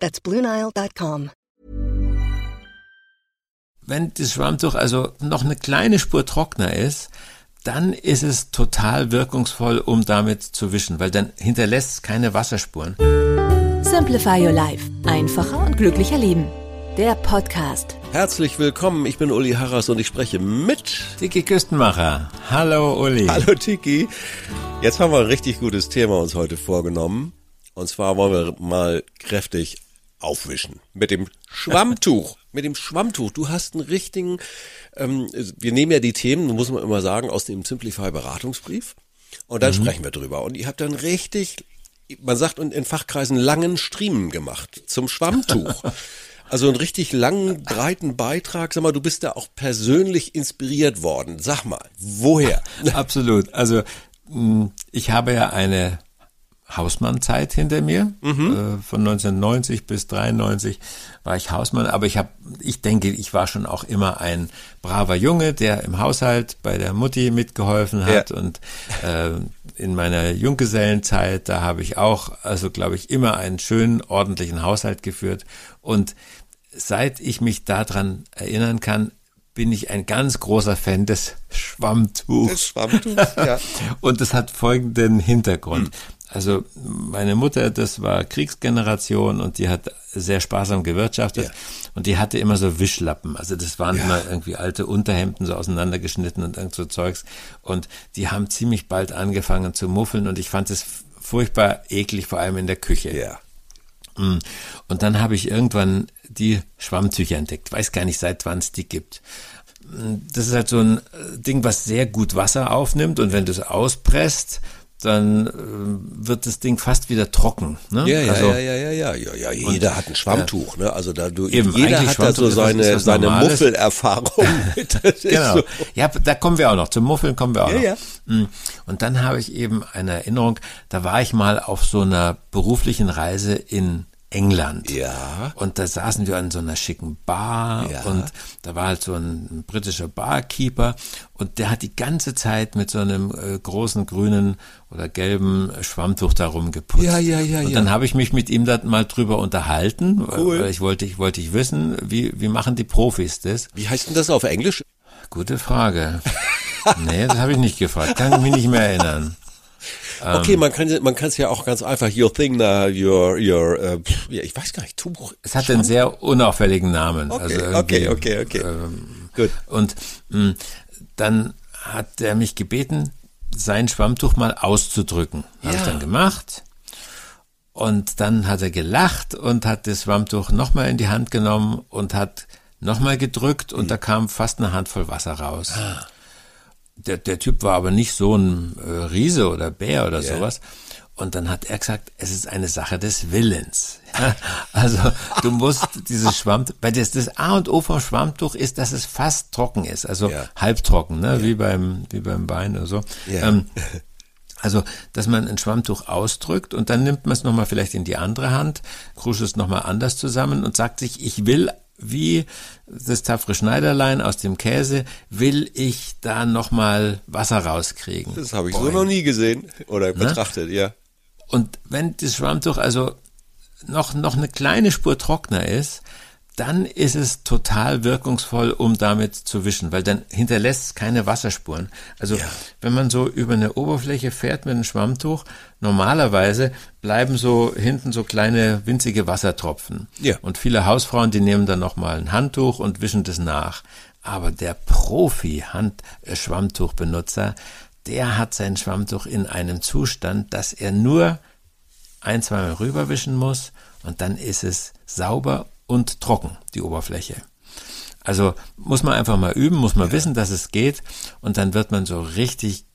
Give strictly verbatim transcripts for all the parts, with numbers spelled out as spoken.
That's Blue Nile Punkt com. Wenn das Schwammtuch also noch eine kleine Spur trockener ist, dann ist es total wirkungsvoll, um damit zu wischen, weil dann hinterlässt es keine Wasserspuren. Simplify Your Life. Einfacher und glücklicher leben. Der Podcast. Herzlich willkommen, ich bin Uli Harras und ich spreche mit Tiki Küstenmacher. Hallo Uli. Hallo Tiki. Jetzt haben wir ein richtig gutes Thema uns heute vorgenommen. Und zwar wollen wir mal kräftig aufwischen. Mit dem Schwammtuch. Mit dem Schwammtuch. Du hast einen richtigen, ähm, wir nehmen ja die Themen, muss man immer sagen, aus dem Simplify-Beratungsbrief. Und dann mhm. sprechen wir drüber. Und ihr habt dann richtig, man sagt in Fachkreisen, langen Streamen gemacht zum Schwammtuch. Also einen richtig langen, breiten Beitrag. Sag mal, du bist da auch persönlich inspiriert worden. Sag mal, woher? Absolut. Also ich habe ja eine Hausmannzeit hinter mir. Mhm. Von neunzehnhundertneunzig bis dreiundneunzig war ich Hausmann, aber ich habe, ich denke, ich war schon auch immer ein braver Junge, der im Haushalt bei der Mutti mitgeholfen hat. Ja. Und äh, in meiner Junggesellenzeit, da habe ich auch, also glaube ich, immer einen schönen, ordentlichen Haushalt geführt. Und seit ich mich daran erinnern kann, bin ich ein ganz großer Fan des Schwammtuchs. Des Schwammtuchs, ja. Und das hat folgenden Hintergrund. Hm. Also meine Mutter, das war Kriegsgeneration und die hat sehr sparsam gewirtschaftet, yeah. und die hatte immer so Wischlappen. Also das waren yeah. immer irgendwie alte Unterhemden so auseinandergeschnitten und irgend so Zeugs. Und die haben ziemlich bald angefangen zu muffeln und ich fand es furchtbar eklig, vor allem in der Küche. Yeah. Und dann habe ich irgendwann die Schwammtücher entdeckt. Ich weiß gar nicht, seit wann es die gibt. Das ist halt so ein Ding, was sehr gut Wasser aufnimmt und wenn du es auspresst, dann wird das Ding fast wieder trocken. Ne? Ja, ja, also, ja, ja, ja, ja, ja, jeder hat ein Schwammtuch. Ja. Ne? Also da du, eben, jeder hat da so seine seine Muffelerfahrung. Genau. So. Ja, da kommen wir auch noch. Zum Muffeln kommen wir auch ja, noch. Ja. Und dann habe ich eben eine Erinnerung. Da war ich mal auf so einer beruflichen Reise in England. Ja. Und da saßen wir an so einer schicken Bar ja. und da war halt so ein, ein britischer Barkeeper und der hat die ganze Zeit mit so einem äh, großen grünen oder gelben Schwammtuch da rumgeputzt. Ja, ja, ja. Und dann ja. habe ich mich mit ihm da mal drüber unterhalten, cool. weil ich wollte, ich wollte ich wissen, wie wie machen die Profis das? Wie heißt denn das auf Englisch? Gute Frage. Nee, das habe ich nicht gefragt. Kann ich mich nicht mehr erinnern. Okay, man kann man kann es ja auch ganz einfach, your thing, uh, your, your, uh, ich weiß gar nicht, Tuch. Es hat Schwamm. einen sehr unauffälligen Namen. Okay, also okay, okay, okay. Ähm, Gut. Und mh, dann hat er mich gebeten, sein Schwammtuch mal auszudrücken. Ja. Habe ich dann gemacht. Und dann hat er gelacht und hat das Schwammtuch nochmal in die Hand genommen und hat nochmal gedrückt und hm. da kam fast eine Handvoll Wasser raus. Ah. Der, der Typ war aber nicht so ein Riese oder Bär oder yeah. sowas. Und dann hat er gesagt, es ist eine Sache des Willens. Ja, also du musst dieses Schwammtuch, weil das, das A und O vom Schwammtuch ist, dass es fast trocken ist, also yeah. halbtrocken, ne? yeah. wie beim wie beim Wein oder so. Yeah. Ähm, also, dass man ein Schwammtuch ausdrückt und dann nimmt man es nochmal vielleicht in die andere Hand, kruscht es nochmal anders zusammen und sagt sich, ich will wie das tapfere Schneiderlein aus dem Käse, will ich da nochmal Wasser rauskriegen. Das habe ich Boing. so noch nie gesehen oder betrachtet, Na? ja. Und wenn das Schwammtuch also noch, noch eine kleine Spur trockener ist, dann ist es total wirkungsvoll, um damit zu wischen, weil dann hinterlässt es keine Wasserspuren. Also ja. wenn man so über eine Oberfläche fährt mit einem Schwammtuch, normalerweise bleiben so hinten so kleine winzige Wassertropfen. Ja. Und viele Hausfrauen, die nehmen dann nochmal ein Handtuch und wischen das nach. Aber der Profi-Hand-Schwammtuchbenutzer, der hat sein Schwammtuch in einem Zustand, dass er nur ein, zweimal rüberwischen muss und dann ist es sauber und trocken, die Oberfläche. Also muss man einfach mal üben, muss man ja. wissen, dass es geht und dann wird man so richtig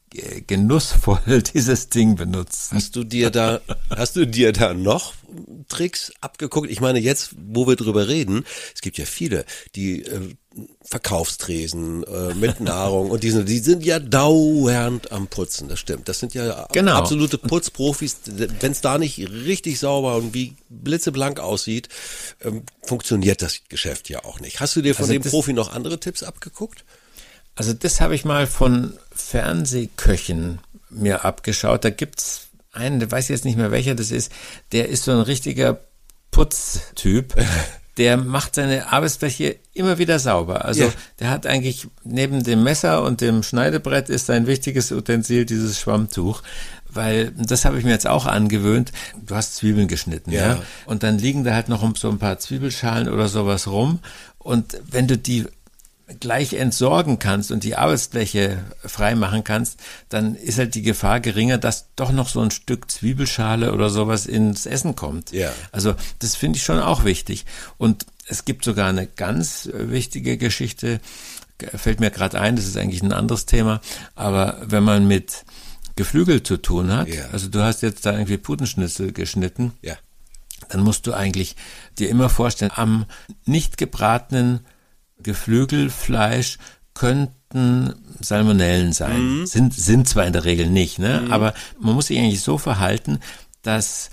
genussvoll dieses Ding benutzen. Hast du dir da, hast du dir da noch Tricks abgeguckt? Ich meine, jetzt, wo wir drüber reden, es gibt ja viele, die äh, Verkaufstresen äh, mit Nahrung und diesen, die sind ja dauernd am Putzen, das stimmt. Das sind ja genau. absolute Putzprofis. Wenn es da nicht richtig sauber und wie blitzeblank aussieht, ähm, funktioniert das Geschäft ja auch nicht. Hast du dir von also dem Profi noch andere Tipps abgeguckt? Also das habe ich mal von Fernsehköchen mir abgeschaut. Da gibt's einen, der weiß jetzt nicht mehr, welcher das ist, der ist so ein richtiger Putztyp. Der macht seine Arbeitsfläche immer wieder sauber. Also ja. der hat eigentlich neben dem Messer und dem Schneidebrett ist sein wichtiges Utensil dieses Schwammtuch. Weil, das habe ich mir jetzt auch angewöhnt, du hast Zwiebeln geschnitten, ja. ja? Und dann liegen da halt noch so ein paar Zwiebelschalen oder sowas rum. Und wenn du die gleich entsorgen kannst und die Arbeitsfläche freimachen kannst, dann ist halt die Gefahr geringer, dass doch noch so ein Stück Zwiebelschale oder sowas ins Essen kommt. Ja. Also das finde ich schon auch wichtig. Und es gibt sogar eine ganz wichtige Geschichte, fällt mir gerade ein, das ist eigentlich ein anderes Thema, aber wenn man mit Geflügel zu tun hat, ja. also du hast jetzt da irgendwie Putenschnitzel geschnitten, ja. dann musst du eigentlich dir immer vorstellen, am nicht gebratenen Geflügelfleisch könnten Salmonellen sein. Mhm. Sind, sind zwar in der Regel nicht, ne? Mhm. Aber man muss sich eigentlich so verhalten, dass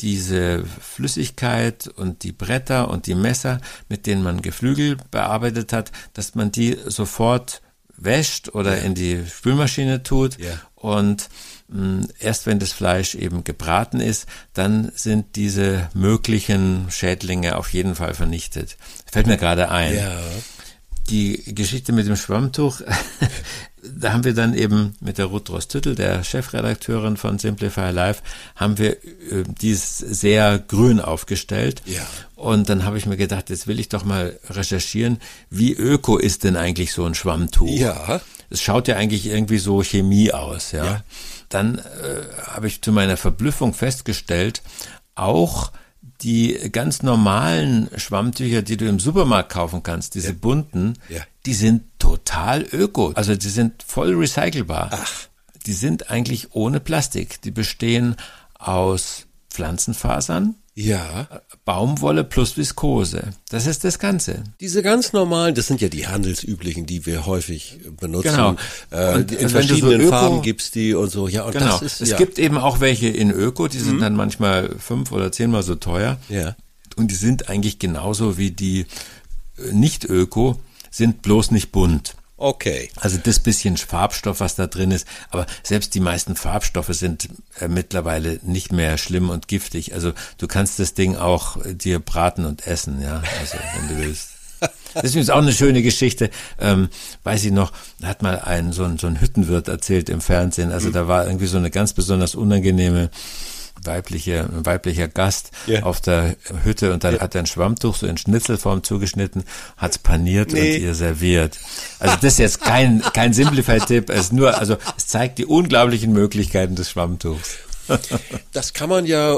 diese Flüssigkeit und die Bretter und die Messer, mit denen man Geflügel bearbeitet hat, dass man die sofort wäscht oder ja. in die Spülmaschine tut. Ja. Und mh, erst wenn das Fleisch eben gebraten ist, dann sind diese möglichen Schädlinge auf jeden Fall vernichtet. Fällt mir gerade ein. Ja. Die Geschichte mit dem Schwammtuch, da haben wir dann eben mit der Ruth Tüttel, der Chefredakteurin von Simplify Life, haben wir äh, dies sehr grün aufgestellt. Ja. Und dann habe ich mir gedacht, jetzt will ich doch mal recherchieren, wie öko ist denn eigentlich so ein Schwammtuch? Ja. Es schaut ja eigentlich irgendwie so Chemie aus, ja. ja. Dann äh, habe ich zu meiner Verblüffung festgestellt, auch die ganz normalen Schwammtücher, die du im Supermarkt kaufen kannst, diese ja. bunten, ja. die sind total öko. Also die sind voll recycelbar. Ach. Die sind eigentlich ohne Plastik. Die bestehen aus Pflanzenfasern. Ja. Baumwolle plus Viskose. Das ist das Ganze. Diese ganz normalen, das sind ja die handelsüblichen, die wir häufig benutzen. Genau. Äh, und in also verschiedenen so Farben gibt's die und so. Ja, und genau. das ist, es ja. gibt eben auch welche in Öko, die sind mhm. dann manchmal fünf oder zehnmal so teuer. Ja. Und die sind eigentlich genauso wie die Nicht-Öko, sind bloß nicht bunt. Okay. Also das bisschen Farbstoff, was da drin ist, aber selbst die meisten Farbstoffe sind äh, mittlerweile nicht mehr schlimm und giftig. Also du kannst das Ding auch äh, dir braten und essen, ja, also wenn du willst. Das ist übrigens auch eine schöne Geschichte, ähm, weiß ich noch, hat mal ein so ein so ein Hüttenwirt erzählt im Fernsehen. Also mhm. da war irgendwie so eine ganz besonders unangenehme weibliche, ein weiblicher Gast yeah. auf der Hütte und dann yeah. hat er ein Schwammtuch so in Schnitzelform zugeschnitten, hat's paniert nee. und ihr serviert. Also das ist jetzt kein, kein Simplify-Tipp, es nur, also es zeigt die unglaublichen Möglichkeiten des Schwammtuchs. Das kann man ja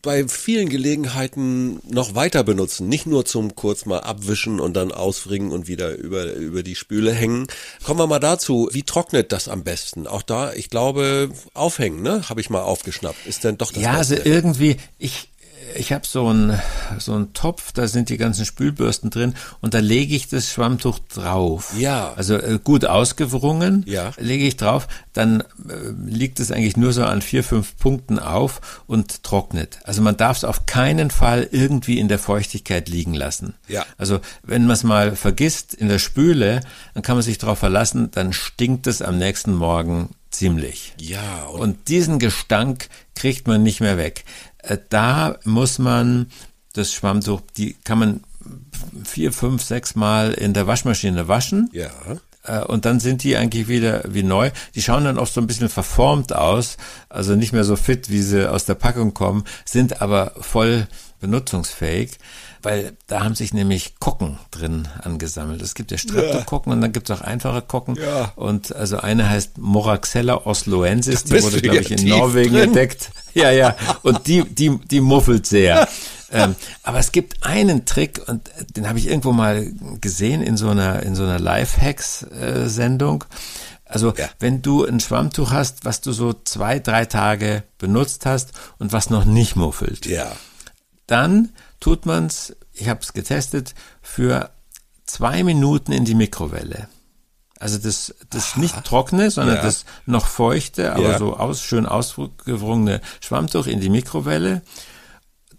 bei vielen Gelegenheiten noch weiter benutzen, nicht nur zum kurz mal abwischen und dann auswringen und wieder über über die Spüle hängen. Kommen wir mal dazu, wie trocknet das am besten? Auch da, ich glaube, aufhängen, ne, habe ich mal aufgeschnappt. Ist denn doch das Ja, Beste. Also irgendwie, ich ich habe so einen so einen Topf, da sind die ganzen Spülbürsten drin und da lege ich das Schwammtuch drauf. Ja. Also äh, gut ausgewrungen, ja. lege ich drauf, dann äh, liegt es eigentlich nur so an vier, fünf Punkten auf und trocknet. Also man darf es auf keinen Fall irgendwie in der Feuchtigkeit liegen lassen. Ja. Also wenn man es mal vergisst in der Spüle, dann kann man sich drauf verlassen, dann stinkt es am nächsten Morgen ziemlich. Ja. Und, und diesen Gestank kriegt man nicht mehr weg. Da muss man das Schwammtuch, die kann man vier, fünf, sechs Mal in der Waschmaschine waschen. Ja. Und dann sind die eigentlich wieder wie neu. Die schauen dann oft so ein bisschen verformt aus, also nicht mehr so fit, wie sie aus der Packung kommen, sind aber voll benutzungsfähig, weil da haben sich nämlich Kocken drin angesammelt. Es gibt ja Streptokokken ja. und dann gibt es auch einfache Kokken. Ja. Und also eine heißt Moraxella osloensis, die wurde, glaube ich, in Norwegen drin. entdeckt. Ja, ja. Und die, die, die muffelt sehr. ähm, aber es gibt einen Trick, und den habe ich irgendwo mal gesehen in so einer, in so einer Lifehacks-Sendung. Also ja. wenn du ein Schwammtuch hast, was du so zwei, drei Tage benutzt hast und was noch nicht muffelt, ja. dann tut man es, ich habe es getestet, für zwei Minuten in die Mikrowelle. Also das, das nicht trockene, sondern ja. das noch feuchte, aber ja. so aus, schön ausgewrungene Schwammtuch in die Mikrowelle.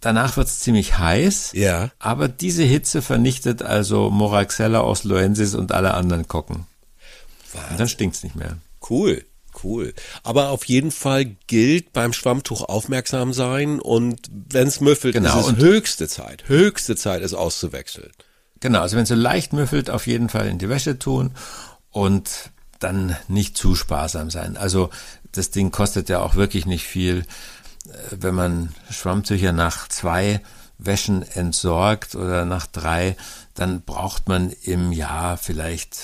Danach wird es ziemlich heiß, ja. aber diese Hitze vernichtet also Moraxella osloensis und alle anderen Kocken. Wahnsinn. Und dann stinkt es nicht mehr. Cool, cool. Aber auf jeden Fall gilt beim Schwammtuch aufmerksam sein und wenn es müffelt, genau. ist es und höchste Zeit. Höchste Zeit, es auszuwechseln. Genau, also wenn es so leicht müffelt, auf jeden Fall in die Wäsche tun. Und dann nicht zu sparsam sein. Also das Ding kostet ja auch wirklich nicht viel. Wenn man Schwammtücher nach zwei Wäschen entsorgt oder nach drei, dann braucht man im Jahr vielleicht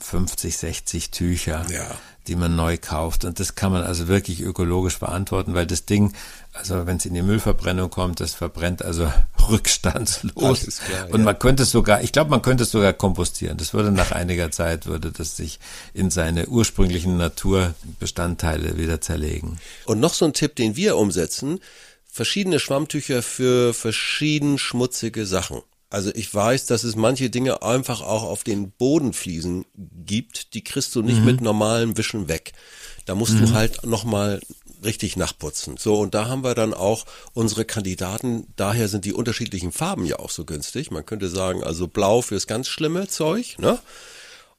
fünfzig, sechzig Tücher, ja. die man neu kauft. Und das kann man also wirklich ökologisch beantworten, weil das Ding, also wenn es in die Müllverbrennung kommt, das verbrennt also rückstandslos. Klar, und ja. man könnte es sogar, ich glaube, man könnte es sogar kompostieren. Das würde nach einiger Zeit, würde das sich in seine ursprünglichen Naturbestandteile wieder zerlegen. Und noch so ein Tipp, den wir umsetzen, verschiedene Schwammtücher für verschieden schmutzige Sachen. Also ich weiß, dass es manche Dinge einfach auch auf den Bodenfliesen gibt, die kriegst du nicht mhm. mit normalem Wischen weg. Da musst mhm. du halt nochmal richtig nachputzen. So, und da haben wir dann auch unsere Kandidaten, daher sind die unterschiedlichen Farben ja auch so günstig. Man könnte sagen, also blau fürs ganz schlimme Zeug, ne?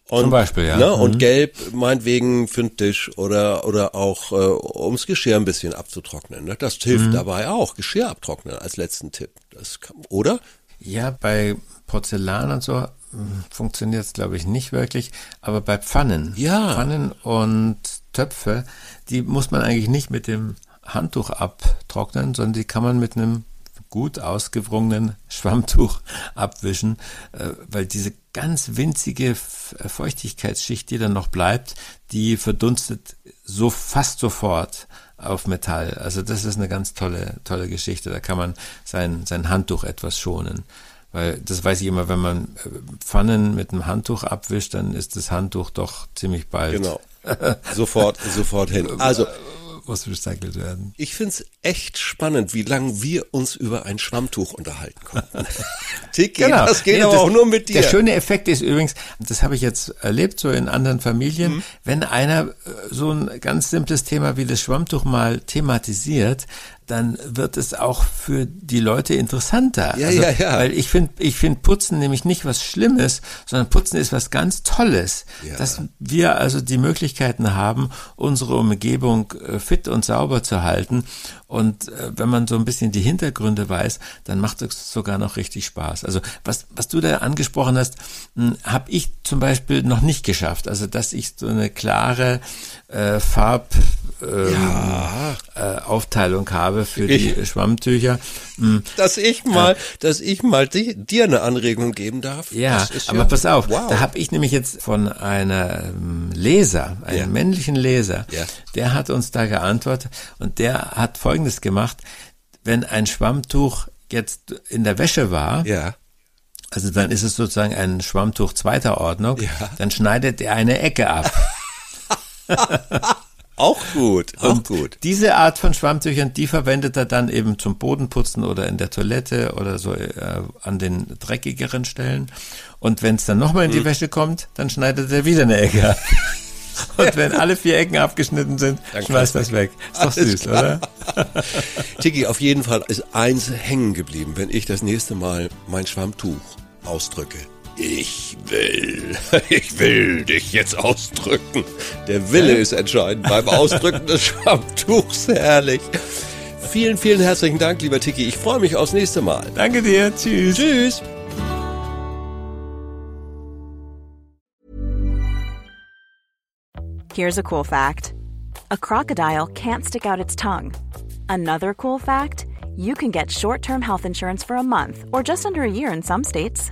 Und, zum Beispiel, ja. Ne, mhm. und gelb meinetwegen für den Tisch oder oder auch äh, ums Geschirr ein bisschen abzutrocknen. Ne? Das hilft mhm. dabei auch, Geschirr abtrocknen als letzten Tipp. Das kann, oder? Ja, bei Porzellan und so funktioniert es, glaube ich, nicht wirklich. Aber bei Pfannen, ja. Pfannen und Töpfe, die muss man eigentlich nicht mit dem Handtuch abtrocknen, sondern die kann man mit einem gut ausgewrungenen Schwammtuch abwischen, weil diese ganz winzige Feuchtigkeitsschicht, die dann noch bleibt, die verdunstet so fast sofort auf Metall. Also das ist eine ganz tolle, tolle Geschichte. Da kann man sein, sein Handtuch etwas schonen. Weil das weiß ich immer, wenn man Pfannen mit einem Handtuch abwischt, dann ist das Handtuch doch ziemlich bald. Genau. Sofort, sofort hin. Also muss recycelt werden. Ich find's echt spannend, wie lange wir uns über ein Schwammtuch unterhalten konnten. Tiki, genau. das geht nee, aber das, auch nur mit dir. Der schöne Effekt ist übrigens, das habe ich jetzt erlebt, so in anderen Familien, mhm. wenn einer so ein ganz simples Thema wie das Schwammtuch mal thematisiert, dann wird es auch für die Leute interessanter. Ja, also, ja, ja. Weil ich finde, ich finde Putzen nämlich nicht was Schlimmes, sondern Putzen ist was ganz Tolles. Ja. Dass wir also die Möglichkeiten haben, unsere Umgebung fit und sauber zu halten. Und wenn man so ein bisschen die Hintergründe weiß, dann macht es sogar noch richtig Spaß. Also was, was du da angesprochen hast, habe ich zum Beispiel noch nicht geschafft. Also dass ich so eine klare äh, Farb ähm, ja. äh, Aufteilung habe. Für die ich, Schwammtücher. Hm. Dass ich mal, ja. dass ich mal die, dir eine Anregung geben darf. Ja, aber ja, pass auf, wow. da habe ich nämlich jetzt von einem Leser, einem ja. männlichen Leser, ja. der hat uns da geantwortet und der hat Folgendes gemacht: Wenn ein Schwammtuch jetzt in der Wäsche war, ja. also dann ist es sozusagen ein Schwammtuch zweiter Ordnung, ja. dann schneidet er eine Ecke ab. Auch gut, auch und gut. Diese Art von Schwammtüchern, die verwendet er dann eben zum Bodenputzen oder in der Toilette oder so äh, an den dreckigeren Stellen. Und wenn es dann nochmal in die hm. Wäsche kommt, dann schneidet er wieder eine Ecke ab. Und wenn alle vier Ecken abgeschnitten sind, dann schmeißt das weg. Ist doch süß, klar. Oder? Tiki, auf jeden Fall ist eins hängen geblieben, wenn ich das nächste Mal mein Schwammtuch ausdrücke. Ich will, ich will dich jetzt ausdrücken. Der Wille ist entscheidend beim Ausdrücken des Schwammtuchs. Herrlich. Vielen, vielen herzlichen Dank, lieber Tiki. Ich freue mich aufs nächste Mal. Danke dir. Tschüss. Tschüss. Here's a cool fact. A crocodile can't stick out its tongue. Another cool fact, you can get short-term health insurance for a month or just under a year in some states.